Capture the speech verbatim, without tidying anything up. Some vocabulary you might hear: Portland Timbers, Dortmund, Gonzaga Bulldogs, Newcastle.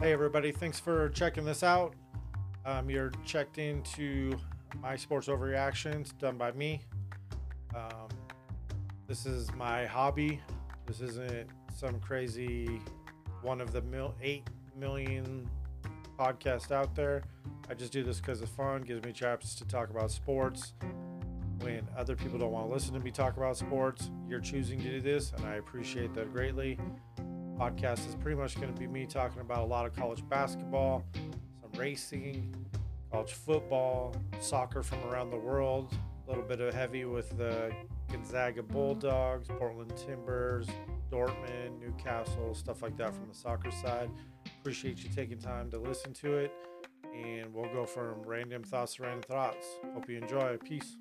Hey everybody, thanks for checking this out. Um, you're checked into my sports overreactions done by me. Um, this is my hobby. This isn't some crazy one of the mil eight million podcasts out there. I just do this because it's fun. It gives me chances to talk about sports when other people don't want to listen to me talk about sports. You're choosing to do this, and I appreciate that greatly. Podcast is pretty much going to be me talking about a lot of college basketball, some racing, college football, soccer from around the world, a little bit of heavy with the Gonzaga Bulldogs, Portland Timbers, Dortmund, Newcastle, stuff like that from the soccer side. Appreciate you taking time to listen to it, and we'll go from random thoughts to random thoughts. Hope you enjoy. Peace.